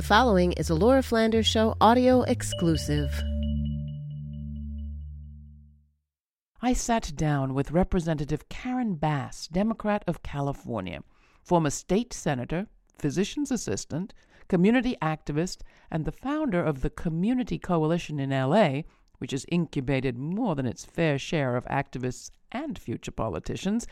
The following is a Laura Flanders Show audio exclusive. I sat down with Representative Karen Bass, Democrat of California, former state senator, physician's assistant, community activist, and the founder of the Community Coalition in L.A., which has incubated more than its fair share of activists and future politicians.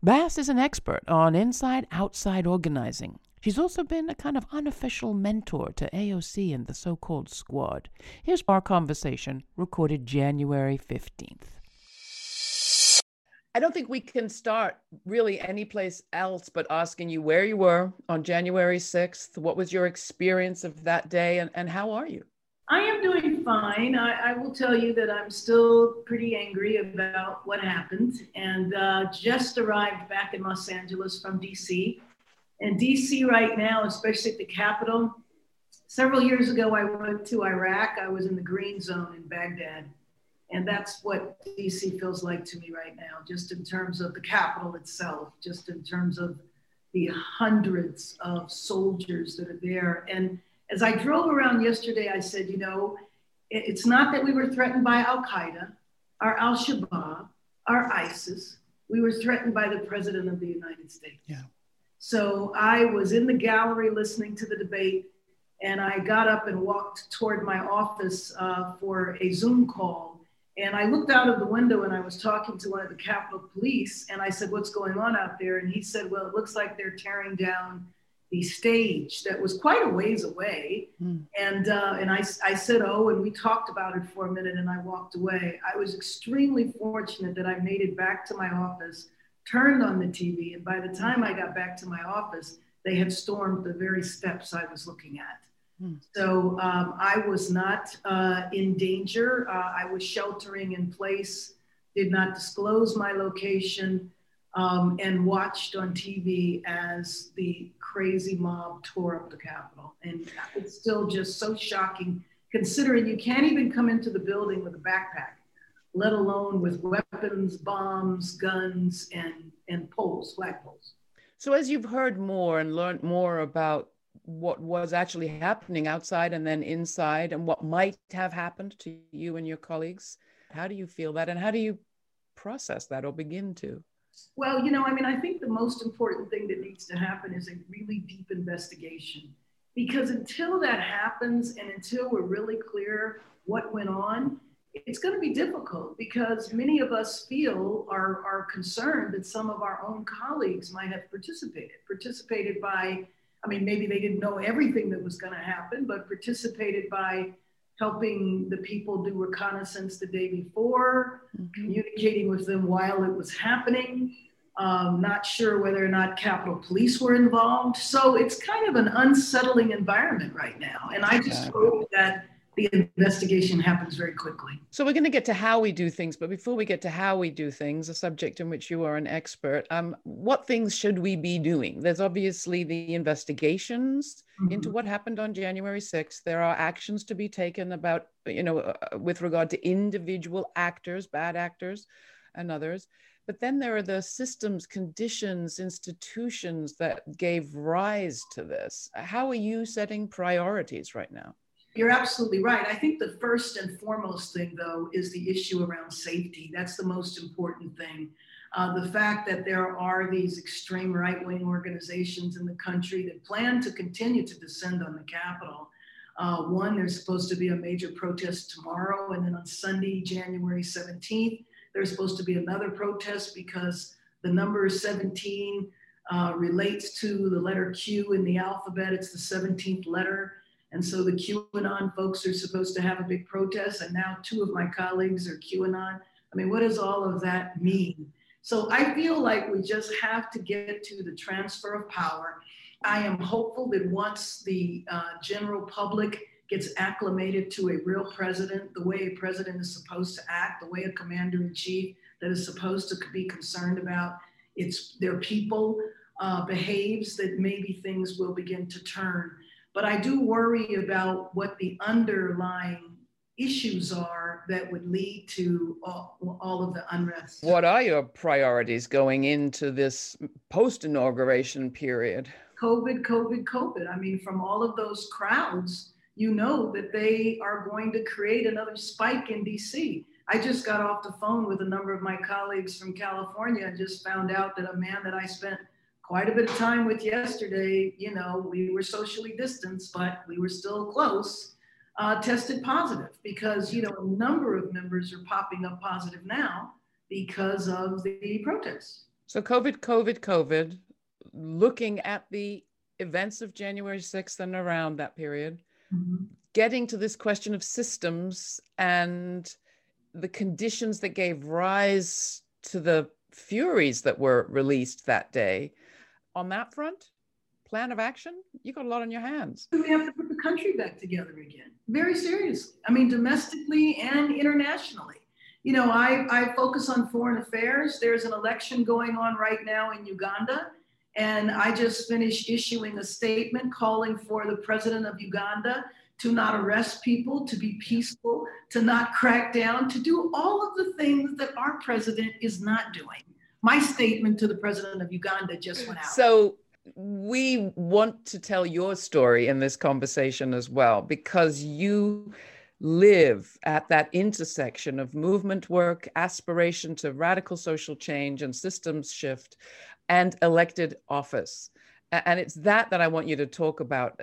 Bass is an expert on inside-outside organizing. She's also been a kind of unofficial mentor to AOC and the so-called Squad. Here's our conversation, recorded January 15th. I don't think we can start really any place else but asking you where you were on January 6th. What was your experience of that day, and how are you? I am doing fine. I will tell you that I'm still pretty angry about what happened, and just arrived back in Los Angeles from D.C., and DC right now, especially at the Capitol. Several years ago, I went to Iraq. I was in the green zone in Baghdad. And that's what DC feels like to me right now, just in terms of the Capitol itself, just in terms of the hundreds of soldiers that are there. And as I drove around yesterday, I said, you know, it's not that we were threatened by Al Qaeda, or Al Shabaab, or ISIS. We were threatened by the President of the United States. Yeah. So I was in the gallery listening to the debate, and I got up and walked toward my office for a Zoom call. And I looked out of the window and I was talking to one of the Capitol Police, and I said, "What's going on out there?" And he said, "Well, it looks like they're tearing down the stage that was quite a ways away." And I said, "Oh," and we talked about it for a minute and I walked away. I was extremely fortunate that I made it back to my office, turned on the TV, and by the time I got back to my office, they had stormed the very steps I was looking at. So I was not in danger. I was sheltering in place, did not disclose my location, and watched on TV as the crazy mob tore up the Capitol. And it's still just so shocking, considering you can't even come into the building with a backpack, let alone with weapons, bombs, guns, and poles, flag poles. So as you've heard more and learned more about what was actually happening outside and then inside and what might have happened to you and your colleagues, how do you feel that and how do you process that or begin to? Well, you know, I mean, I think the most important thing that needs to happen is a really deep investigation, because until that happens and until we're really clear what went on, it's going to be difficult, because many of us feel are concerned that some of our own colleagues might have participated by, I mean, maybe they didn't know everything that was going to happen, but participated by helping the people do reconnaissance the day before, communicating with them while it was happening, not sure whether or not Capitol Police were involved. So it's kind of an unsettling environment right now. And I just hope that the investigation happens very quickly. So we're going to get to how we do things, but before we get to how we do things, a subject in which you are an expert, what things should we be doing? There's obviously the investigations into what happened on January 6th. There are actions to be taken about, you know, with regard to individual actors, bad actors and others. But then there are the systems, conditions, institutions that gave rise to this. How are you setting priorities right now? You're absolutely right. I think the first and foremost thing, though, is the issue around safety. That's the most important thing. The fact that there are these extreme right-wing organizations in the country that plan to continue to descend on the Capitol. One, there's supposed to be a major protest tomorrow, and then on Sunday, January 17th, there's supposed to be another protest, because the number 17 relates to the letter Q in the alphabet. It's the 17th letter. And so the QAnon folks are supposed to have a big protest, and now two of my colleagues are QAnon. I mean, what does all of that mean? So I feel like we just have to get to the transfer of power. I am hopeful that once the general public gets acclimated to a real president, the way a president is supposed to act, the way a commander-in-chief that is supposed to be concerned about their people behaves, that maybe things will begin to turn. But I do worry about what the underlying issues are that would lead to all of the unrest. What are your priorities going into this post-inauguration period? COVID. I mean, from all of those crowds, you know that they are going to create another spike in DC. I just got off the phone with a number of my colleagues from California and just found out that a man that I spent quite a bit of time with yesterday, you know, we were socially distanced, but we were still close, tested positive because, you know, a number of members are popping up positive now because of the protests. So COVID, looking at the events of January 6th and around that period, mm-hmm. getting to this question of systems and the conditions that gave rise to the furies that were released that day. On that front, plan of action, you got a lot on your hands. We have to put the country back together again, very seriously. I mean, domestically and internationally. You know, I focus on foreign affairs. There's an election going on right now in Uganda. And I just finished issuing a statement calling for the president of Uganda to not arrest people, to be peaceful, to not crack down, to do all of the things that our president is not doing. My statement to the president of Uganda just went out. So we want to tell your story in this conversation as well, because you live at that intersection of movement work, aspiration to radical social change and systems shift, and elected office. And it's that I want you to talk about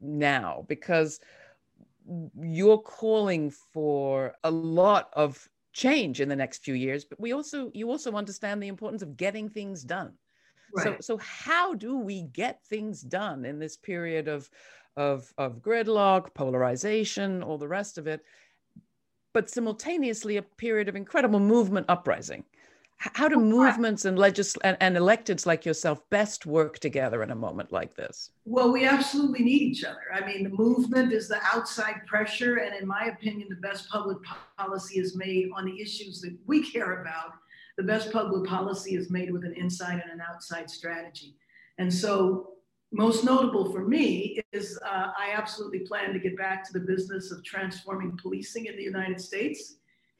now, because you're calling for a lot of change in the next few years, but you also understand the importance of getting things done. Right. So how do we get things done in this period of gridlock, polarization, all the rest of it, but simultaneously a period of incredible movement uprising? How do movements and electeds like yourself best work together in a moment like this? Well, we absolutely need each other. I mean, the movement is the outside pressure. And in my opinion, the best public policy is made on the issues that we care about. The best public policy is made with an inside and an outside strategy. And so most notable for me is I absolutely plan to get back to the business of transforming policing in the United States.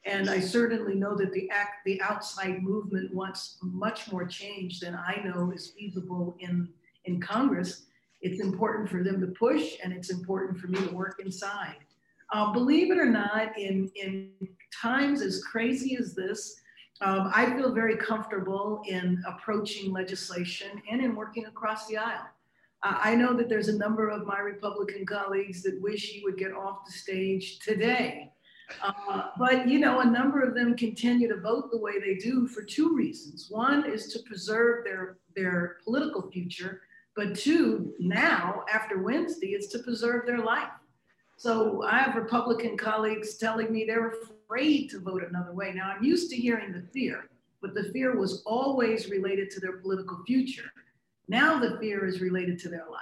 And I certainly know that the outside movement wants much more change than I know is feasible in Congress. It's important for them to push, and it's important for me to work inside. Believe it or not, in times as crazy as this, I feel very comfortable in approaching legislation and in working across the aisle. I know that there's a number of my Republican colleagues that wish he would get off the stage today. But, you know, a number of them continue to vote the way they do for two reasons. One is to preserve their political future, but two, now, after Wednesday, it's to preserve their life. So I have Republican colleagues telling me they're afraid to vote another way. Now, I'm used to hearing the fear, but the fear was always related to their political future. Now the fear is related to their life.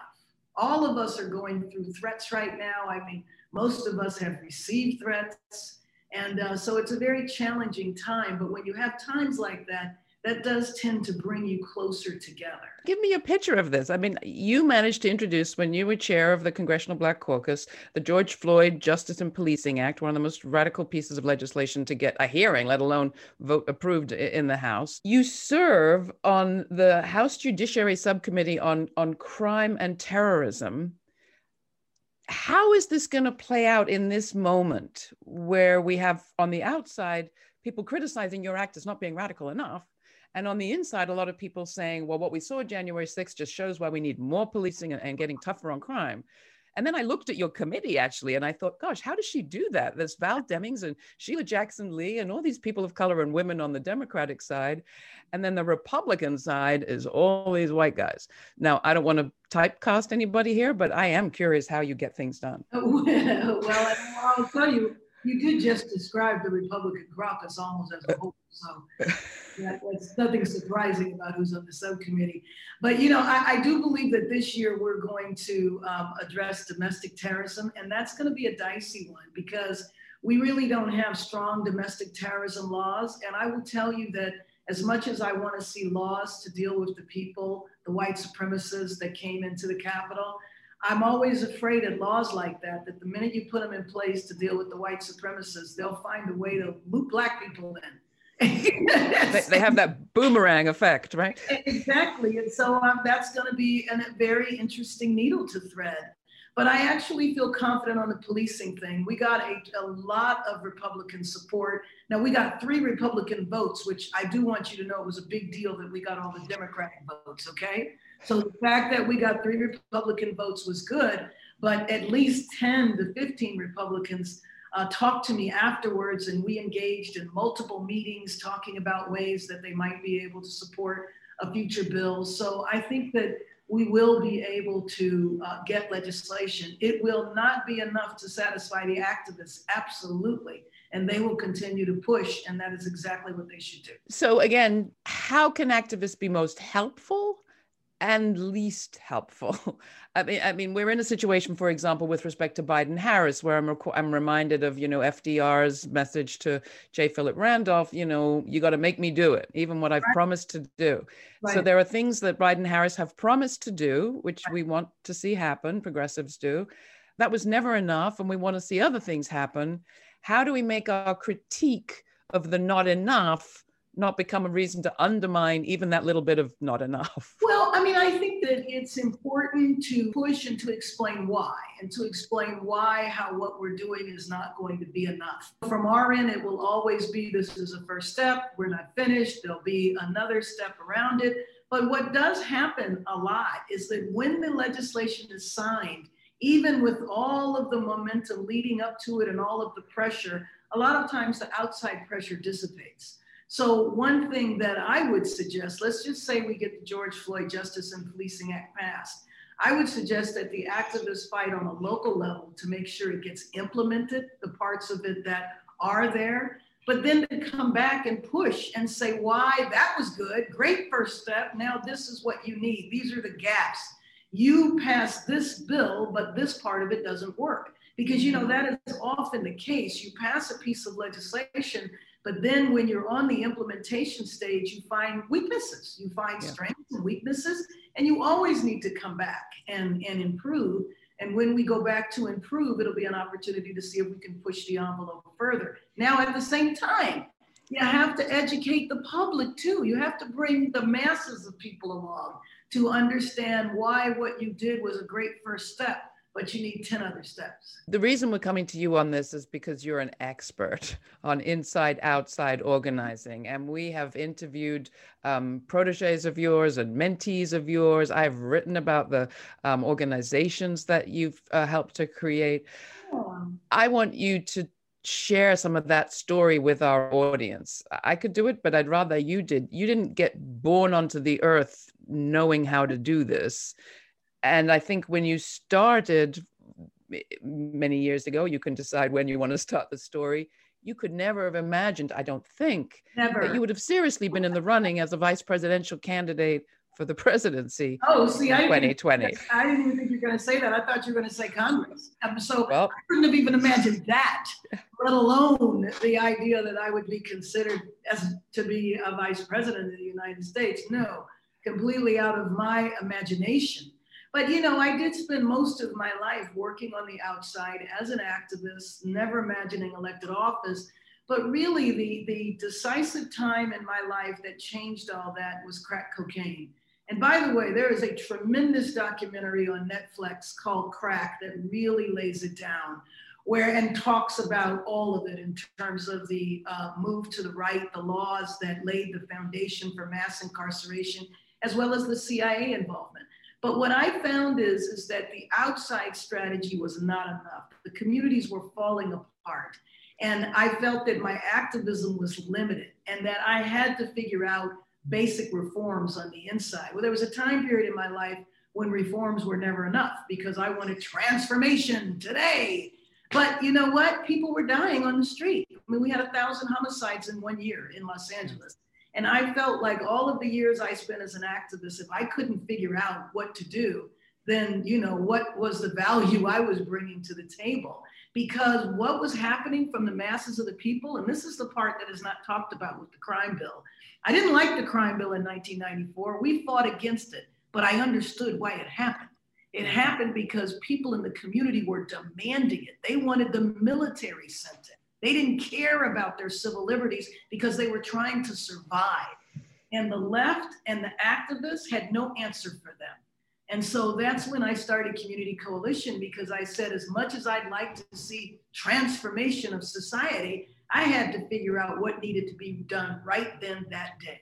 All of us are going through threats right now. I mean, most of us have received threats. And so it's a very challenging time. But when you have times like that, that does tend to bring you closer together. Give me a picture of this. I mean, you managed to introduce, when you were chair of the Congressional Black Caucus, the George Floyd Justice and Policing Act, one of the most radical pieces of legislation to get a hearing, let alone vote approved in the House. You serve on the House Judiciary Subcommittee on Crime and Terrorism. How is this going to play out in this moment where we have, on the outside, people criticizing your act as not being radical enough, and on the inside, a lot of people saying, well, what we saw January 6th just shows why we need more policing and getting tougher on crime. And then I looked at your committee, actually, and I thought, gosh, how does she do that? There's Val Demings and Sheila Jackson Lee and all these people of color and women on the Democratic side. And then the Republican side is all these white guys. Now, I don't want to typecast anybody here, but I am curious how you get things done. Well, I'll tell you, you did just describe the Republican caucus almost as a whole. So that's nothing surprising about who's on the subcommittee. But, you know, I do believe that this year we're going to address domestic terrorism. And that's going to be a dicey one because we really don't have strong domestic terrorism laws. And I will tell you that as much as I want to see laws to deal with the people, the white supremacists that came into the Capitol, I'm always afraid at laws like that the minute you put them in place to deal with the white supremacists, they'll find a way to loop black people in. They have that boomerang effect, right? Exactly. And so that's going to be a very interesting needle to thread. But I actually feel confident on the policing thing. We got a lot of Republican support. Now, we got 3 Republican votes, which I do want you to know it was a big deal that we got all the Democratic votes, okay? So the fact that we got 3 Republican votes was good, but at least 10 to 15 Republicans talked to me afterwards, and we engaged in multiple meetings talking about ways that they might be able to support a future bill. So I think that we will be able to get legislation. It will not be enough to satisfy the activists, absolutely. And they will continue to push, and that is exactly what they should do. So again, how can activists be most helpful and least helpful? I mean, we're in a situation, for example, with respect to Biden-Harris, where I'm reminded of, FDR's message to J. Philip Randolph, you got to make me do it, even what I've promised to do. Right. So there are things that Biden-Harris have promised to do, which we want to see happen, progressives do. That was never enough, and we want to see other things happen. How do we make our critique of the not enough not become a reason to undermine even that little bit of not enough? Well, I mean, I think that it's important to push and to explain why, how what we're doing is not going to be enough. From our end, it will always be, this is a first step, we're not finished, there'll be another step around it. But what does happen a lot is that when the legislation is signed, even with all of the momentum leading up to it and all of the pressure, a lot of times the outside pressure dissipates. So one thing that I would suggest, let's just say we get the George Floyd Justice and Policing Act passed. I would suggest that the activists fight on a local level to make sure it gets implemented, the parts of it that are there, but then to come back and push and say why that was good, great first step, now this is what you need. These are the gaps. You passed this bill, but this part of it doesn't work. Because that is often the case. You pass a piece of legislation, but then when you're on the implementation stage, you find weaknesses, you find strengths and weaknesses, and you always need to come back and improve. And when we go back to improve, it'll be an opportunity to see if we can push the envelope further. Now, at the same time, you have to educate the public too. You have to bring the masses of people along to understand why what you did was a great first step, but you need 10 other steps. The reason we're coming to you on this is because you're an expert on inside-outside organizing. And we have interviewed proteges of yours and mentees of yours. I've written about the organizations that you've helped to create. Oh. I want you to share some of that story with our audience. I could do it, but I'd rather you did. You didn't get born onto the earth knowing how to do this. And I think when you started many years ago, you can decide when you want to start the story, you could never have imagined, I don't think, that you would have seriously been in the running as a vice presidential candidate for the presidency in 2020. I didn't even think you were going to say that. I thought you were going to say Congress. So I couldn't have even imagined that, let alone the idea that I would be considered as to be a vice president of the United States. No, completely out of my imagination. But, I did spend most of my life working on the outside as an activist, never imagining elected office. But really, the decisive time in my life that changed all that was crack cocaine. And by the way, there is a tremendous documentary on Netflix called Crack that really lays it down, and talks about all of it in terms of the move to the right, the laws that laid the foundation for mass incarceration, as well as the CIA involvement. But what I found is that the outside strategy was not enough. The communities were falling apart. And I felt that my activism was limited and that I had to figure out basic reforms on the inside. Well, there was a time period in my life when reforms were never enough because I wanted transformation today. But you know what? People were dying on the street. I mean, we had 1,000 homicides in one year in Los Angeles. And I felt like all of the years I spent as an activist, if I couldn't figure out what to do, then, what was the value I was bringing to the table? Because what was happening from the masses of the people, and this is the part that is not talked about with the crime bill. I didn't like the crime bill in 1994. We fought against it, but I understood why it happened. It happened because people in the community were demanding it. They wanted the military sent in. They didn't care about their civil liberties because they were trying to survive. And the left and the activists had no answer for them. And so that's when I started Community Coalition, because I said, as much as I'd like to see transformation of society, I had to figure out what needed to be done right then, that day.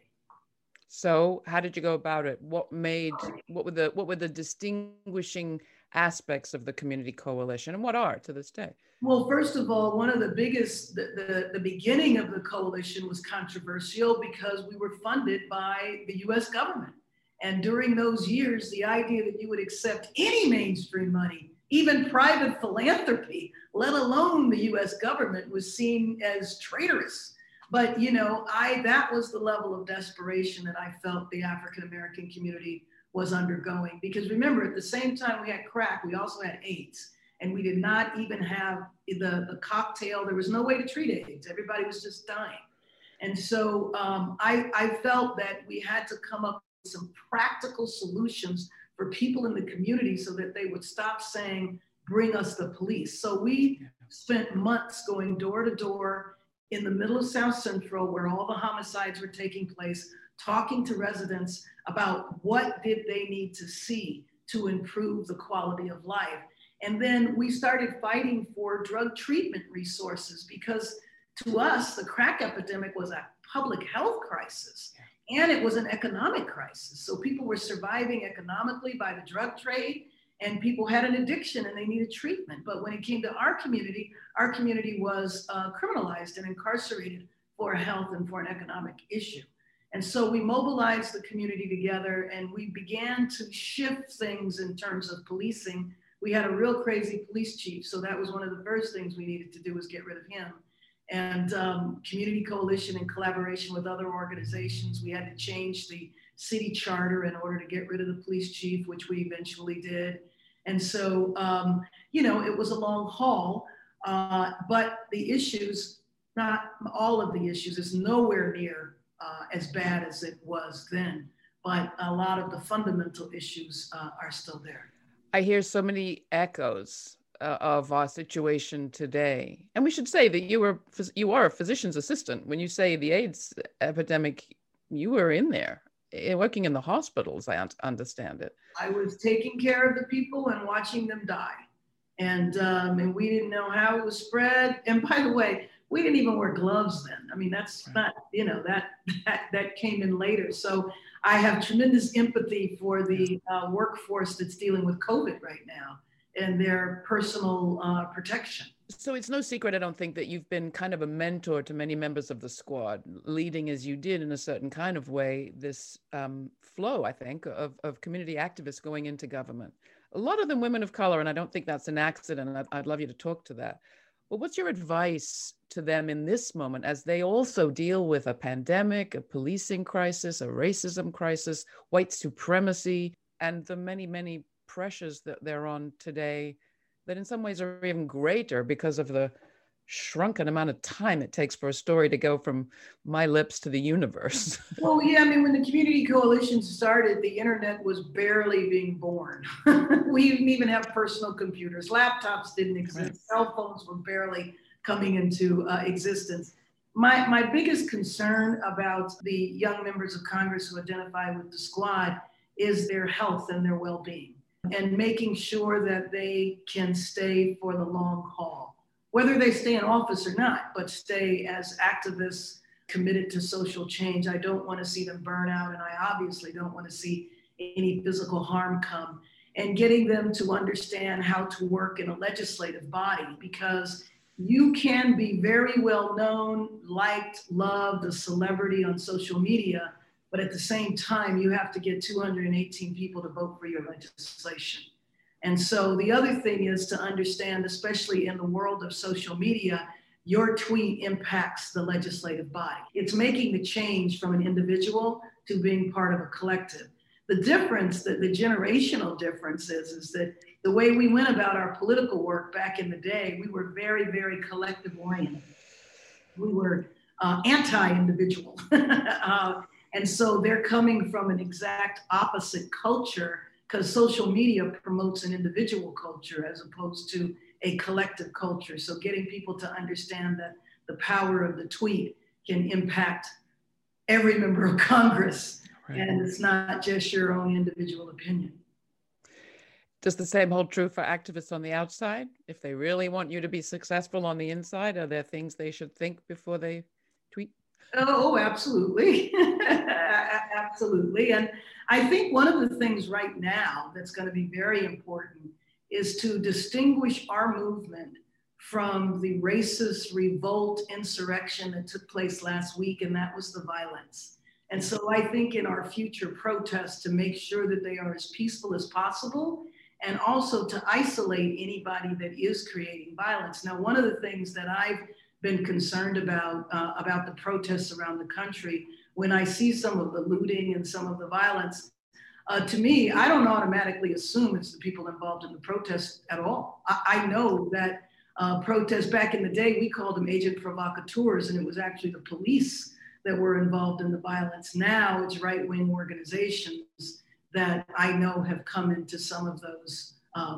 So how did you go about it? What were the distinguishing aspects of the Community Coalition, and what are to this day? Well, first of all, one of the biggest, the beginning of the coalition was controversial because we were funded by the US government. And during those years, the idea that you would accept any mainstream money, even private philanthropy, let alone the US government, was seen as traitorous. But you know, that was the level of desperation that I felt the African American community was undergoing. Because remember, at the same time we had crack, we also had AIDS. And we did not even have the cocktail. There was no way to treat AIDS. Everybody was just dying. And so I felt that we had to come up with some practical solutions for people in the community so that they would stop saying, bring us the police. So we spent months going door to door in the middle of South Central, where all the homicides were taking place, talking to residents about what did they need to see to improve the quality of life. And then we started fighting for drug treatment resources, because to us, the crack epidemic was a public health crisis and it was an economic crisis. So people were surviving economically by the drug trade, and people had an addiction and they needed treatment. But when it came to our community was criminalized and incarcerated for health and for an economic issue. And so we mobilized the community together and we began to shift things in terms of policing. We had a real crazy police chief. So that was one of the first things we needed to do, was get rid of him. And Community Coalition, in collaboration with other organizations, we had to change the city charter in order to get rid of the police chief, which we eventually did. And so, you know, it was a long haul, but the issues, not all of the issues, is nowhere near as bad as it was then. But a lot of the fundamental issues are still there. I hear so many echoes of our situation today. And we should say that you are a physician's assistant. When you say the AIDS epidemic, you were in there, working in the hospitals, I understand it. I was taking care of the people and watching them die. And we didn't know how it was spread. And by the way, we didn't even wear gloves then. I mean, that's right. Not, you know, that came in later. So I have tremendous empathy for the workforce that's dealing with COVID right now and their personal protection. So it's no secret, I don't think, that you've been kind of a mentor to many members of the Squad, leading as you did in a certain kind of way, this flow, I think, of community activists going into government. A lot of them women of color, and I don't think that's an accident. I'd love you to talk to that. But what's your advice to them in this moment as they also deal with a pandemic, a policing crisis, a racism crisis, white supremacy, and the many, many pressures that they're on today that in some ways are even greater because of the shrunken amount of time it takes for a story to go from my lips to the universe? Well, yeah, I mean, when the Community Coalition started, the internet was barely being born. We didn't even have personal computers. Laptops didn't exist. Right. Cell phones were barely coming into existence. My biggest concern about the young members of Congress who identify with the Squad is their health and their well-being, and making sure that they can stay for the long haul, whether they stay in office or not, but stay as activists committed to social change. I don't want to see them burn out, and I obviously don't want to see any physical harm come. And getting them to understand how to work in a legislative body, because you can be very well known, liked, loved, a celebrity on social media, but at the same time, you have to get 218 people to vote for your legislation. And so the other thing is to understand, especially in the world of social media, your tweet impacts the legislative body. It's making the change from an individual to being part of a collective. The difference, the generational difference is that the way we went about our political work back in the day, we were very, very collective oriented. We were anti-individual. And so they're coming from an exact opposite culture, because social media promotes an individual culture as opposed to a collective culture. So getting people to understand that the power of the tweet can impact every member of Congress. Right. And it's not just your own individual opinion. Does the same hold true for activists on the outside? If they really want you to be successful on the inside, are there things they should think before they tweet? Oh, absolutely. Absolutely. And I think one of the things right now that's going to be very important is to distinguish our movement from the racist revolt insurrection that took place last week, and that was the violence. And so I think in our future protests, to make sure that they are as peaceful as possible, and also to isolate anybody that is creating violence. Now, one of the things that I've been concerned about the protests around the country, when I see some of the looting and some of the violence, to me, I don't automatically assume it's the people involved in the protests at all. I know that protests back in the day, we called them agent provocateurs, and it was actually the police that were involved in the violence. Now it's right-wing organizations that I know have come into some of those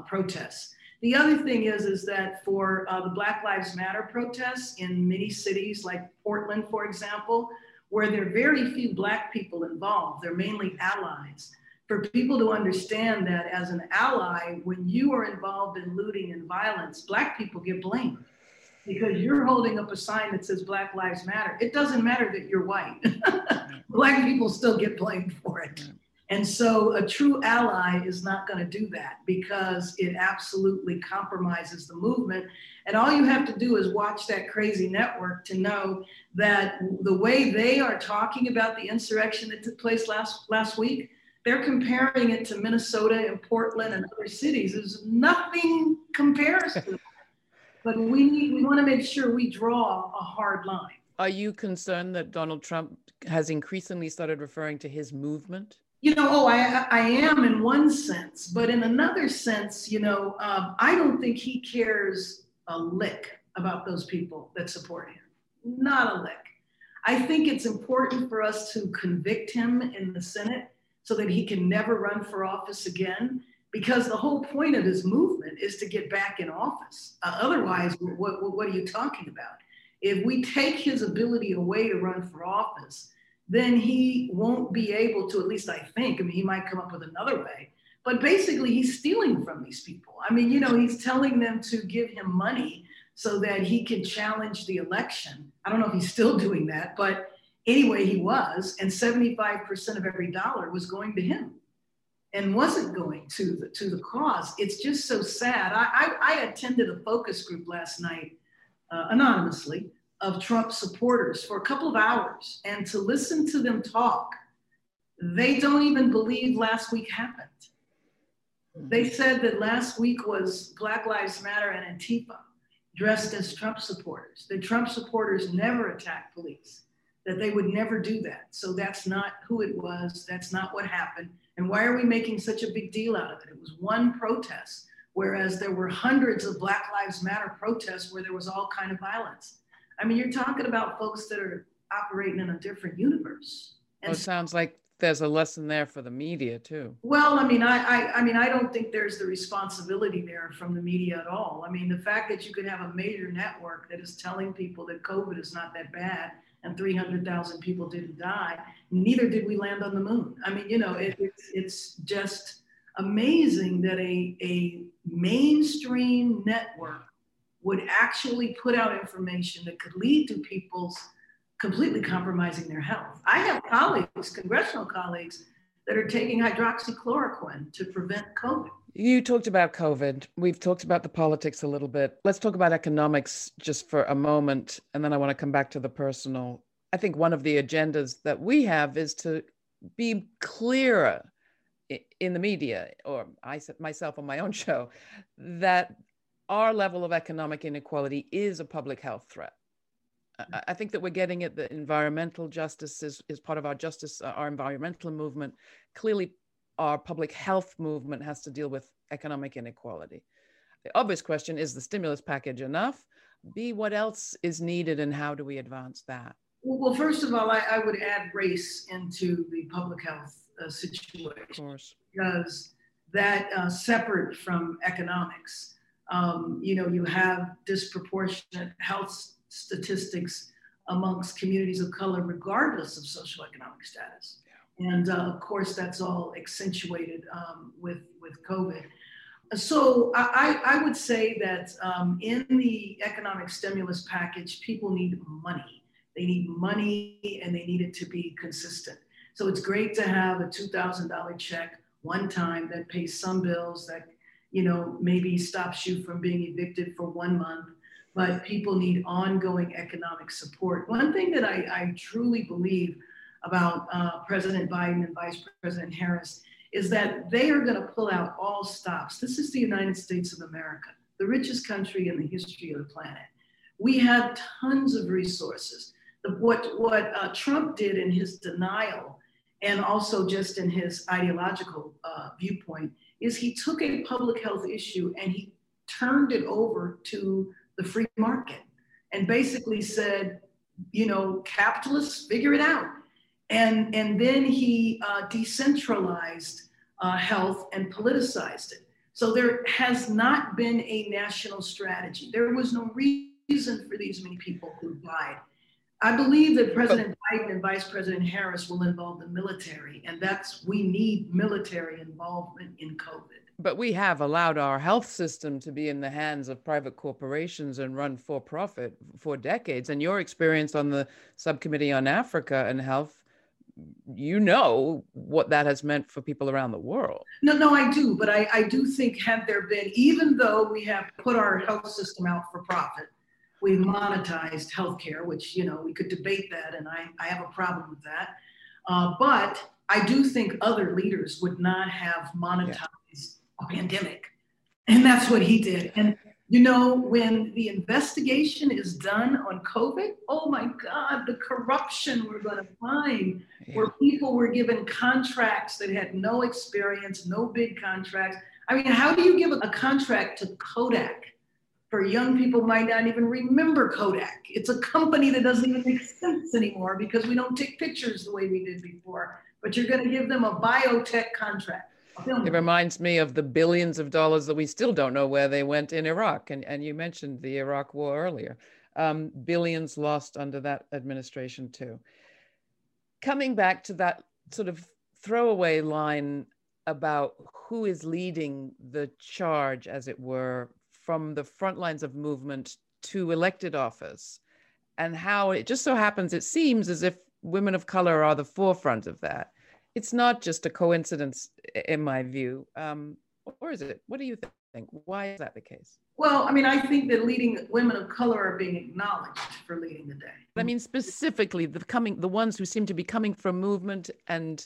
protests. The other thing is that for the Black Lives Matter protests in many cities like Portland, for example, where there are very few Black people involved, they're mainly allies. For people to understand that as an ally, when you are involved in looting and violence, Black people get blamed because you're holding up a sign that says Black Lives Matter. It doesn't matter that you're white. Black people still get blamed for it. And so a true ally is not going to do that because it absolutely compromises the movement. And all you have to do is watch that crazy network to know that the way they are talking about the insurrection that took place last week, they're comparing it to Minnesota and Portland and other cities. There's nothing comparison. But we want to make sure we draw a hard line. Are you concerned that Donald Trump has increasingly started referring to his movement? I am in one sense, but in another sense, I don't think he cares a lick about those people that support him. Not a lick. I think it's important for us to convict him in the Senate so that he can never run for office again, because the whole point of this movement is to get back in office. Otherwise, what are you talking about? If we take his ability away to run for office, then he won't be able to, at least I think, he might come up with another way, but basically he's stealing from these people. He's telling them to give him money so that he can challenge the election. I don't know if he's still doing that, but anyway, he was, and 75% of every dollar was going to him and wasn't going to the cause. It's just so sad. I attended a focus group last night, anonymously, of Trump supporters for a couple of hours, and to listen to them talk, they don't even believe last week happened. They said that last week was Black Lives Matter and Antifa dressed as Trump supporters, that Trump supporters never attack police, that they would never do that. So that's not who it was, that's not what happened. And why are we making such a big deal out of it? It was one protest, whereas there were hundreds of Black Lives Matter protests where there was all kind of violence. You're talking about folks that are operating in a different universe. And it sounds like there's a lesson there for the media too. Well, I don't think there's the responsibility there from the media at all. The fact that you could have a major network that is telling people that COVID is not that bad and 300,000 people didn't die, neither did we land on the moon. It's just amazing that a mainstream network would actually put out information that could lead to people's completely compromising their health. I have colleagues, congressional colleagues, that are taking hydroxychloroquine to prevent COVID. You talked about COVID. We've talked about the politics a little bit. Let's talk about economics just for a moment, and then I want to come back to the personal. I think one of the agendas that we have is to be clearer in the media, or I myself on my own show, that our level of economic inequality is a public health threat. I think that we're getting at the environmental justice is part of our justice, our environmental movement. Clearly, our public health movement has to deal with economic inequality. The obvious question is the stimulus package enough? B, what else is needed and how do we advance that? Well, first of all, I would add race into the public health situation. Of course. Because that separate from economics. You have disproportionate health statistics amongst communities of color, regardless of socioeconomic status. Yeah. And of course, that's all accentuated with COVID. So I would say that in the economic stimulus package, people need money. They need money and they need it to be consistent. So it's great to have a $2,000 check one time that pays some bills that, you know, maybe stops you from being evicted for 1 month, but people need ongoing economic support. One thing that I truly believe about President Biden and Vice President Harris is that they are going to pull out all stops. This is the United States of America, the richest country in the history of the planet. We have tons of resources. What Trump did in his denial and also just in his ideological viewpoint is he took a public health issue and he turned it over to the free market and basically said, you know, capitalists, figure it out. And then he decentralized health and politicized it. So there has not been a national strategy. There was no reason for these many people who died. I believe that President Biden and Vice President Harris will involve the military, and we need military involvement in COVID. But we have allowed our health system to be in the hands of private corporations and run for profit for decades. And your experience on the Subcommittee on Africa and Health, you know what that has meant for people around the world. No, I do. But I do think had there been, even though we have put our health system out for profit, we've monetized healthcare, which, you know, we could debate that, and I have a problem with that. But I do think other leaders would not have monetized a pandemic, and that's what he did. And, you know, when the investigation is done on COVID, oh my God, the corruption we're going to find, where people were given contracts that had no experience, no big contracts. I mean, how do you give a contract to Kodak? For young people might not even remember Kodak. It's a company that doesn't even make sense anymore because we don't take pictures the way we did before, but you're going to give them a biotech contract. It reminds me of the billions of dollars that we still don't know where they went in Iraq. And you mentioned the Iraq war earlier. Billions lost under that administration too. Coming back to that sort of throwaway line about who is leading the charge, as it were, from the front lines of movement to elected office, and how it just so happens, it seems as if women of color are the forefront of that. It's not just a coincidence, in my view, or is it? What do you think? Why is that the case? Well, I mean, I think that leading women of color are being acknowledged for leading the day. I mean, specifically the ones who seem to be coming from movement and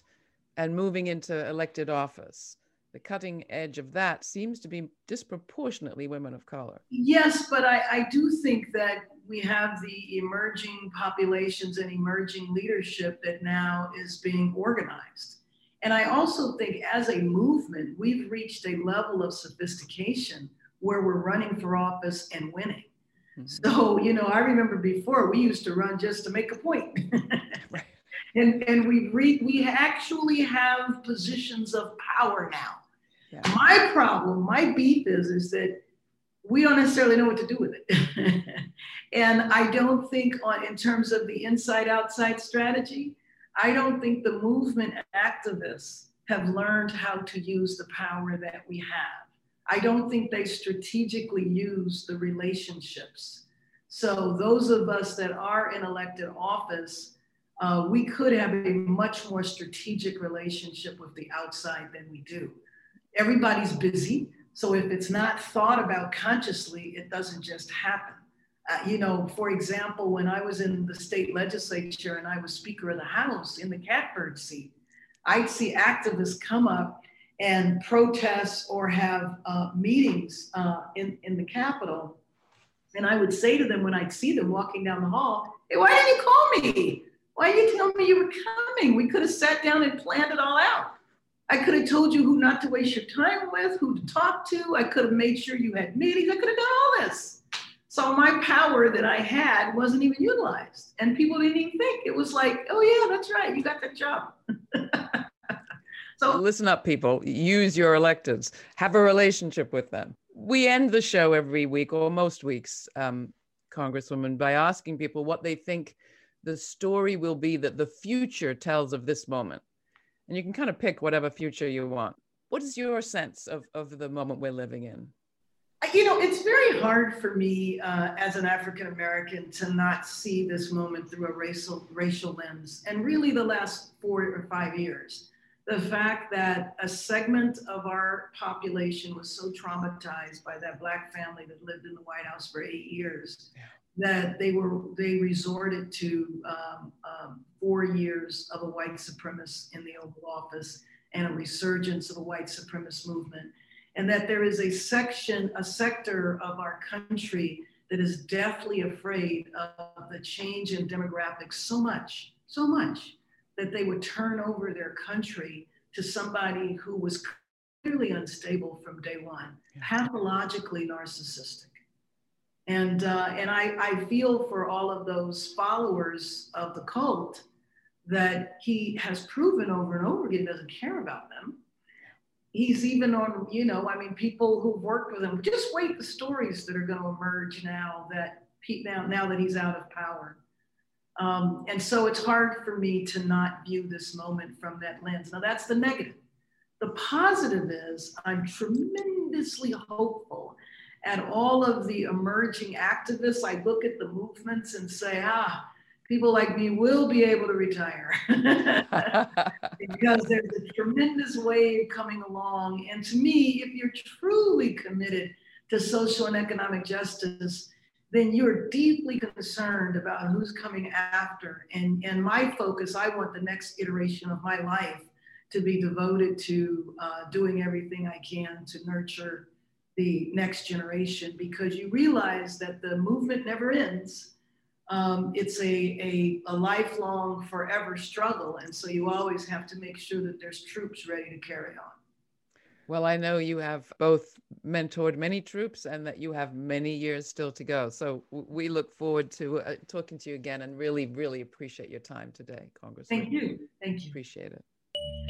moving into elected office. The cutting edge of that seems to be disproportionately women of color. Yes, but I do think that we have the emerging populations and emerging leadership that now is being organized. And I also think as a movement, we've reached a level of sophistication where we're running for office and winning. Mm-hmm. So, you know, I remember before we used to run just to make a point. Right. And we actually have positions of power now. Yeah. My problem, my beef is that we don't necessarily know what to do with it. And I don't think in terms of the inside-outside strategy, I don't think the movement activists have learned how to use the power that we have. I don't think they strategically use the relationships. So those of us that are in elected office, we could have a much more strategic relationship with the outside than we do. Everybody's busy, so if it's not thought about consciously, it doesn't just happen. You know, for example, when I was in the state legislature and I was Speaker of the House in the catbird seat, I'd see activists come up and protest or have meetings in the Capitol. And I would say to them when I'd see them walking down the hall, "Hey, why didn't you call me? Why didn't you tell me you were coming? We could have sat down and planned it all out. I could have told you who not to waste your time with, who to talk to. I could have made sure you had meetings. I could have done all this." So my power that I had wasn't even utilized. And people didn't even think. It was like, "Oh yeah, that's right. You got that job." So listen up, people. Use your electeds. Have a relationship with them. We end the show every week or most weeks Congresswoman, by asking people what they think the story will be that the future tells of this moment. And you can kind of pick whatever future you want. What is your sense of the moment we're living in? You know, it's very hard for me as an African-American to not see this moment through a racial lens. And really the last 4 or 5 years, the fact that a segment of our population was so traumatized by that Black family that lived in the White House for 8 years, that they resorted to 4 years of a white supremacist in the Oval Office and a resurgence of a white supremacist movement. And that there is a sector of our country that is deathly afraid of the change in demographics so much, that they would turn over their country to somebody who was clearly unstable from day one, pathologically narcissistic. And I feel for all of those followers of the cult that he has proven over and over again doesn't care about them. He's even on, people who worked with him, just wait the stories that are going to emerge now that he's out of power. And so it's hard for me to not view this moment from that lens. Now that's the negative. The positive is I'm tremendously hopeful at all of the emerging activists. I look at the movements and say, people like me will be able to retire because there's a tremendous wave coming along. And to me, if you're truly committed to social and economic justice, then you're deeply concerned about who's coming after. And my focus, I want the next iteration of my life to be devoted to doing everything I can to nurture the next generation, because you realize that the movement never ends. It's a lifelong, forever struggle. And so you always have to make sure that there's troops ready to carry on. Well, I know you have both mentored many troops and that you have many years still to go. So we look forward to talking to you again and really, really appreciate your time today, Congresswoman. Thank you. Appreciate it.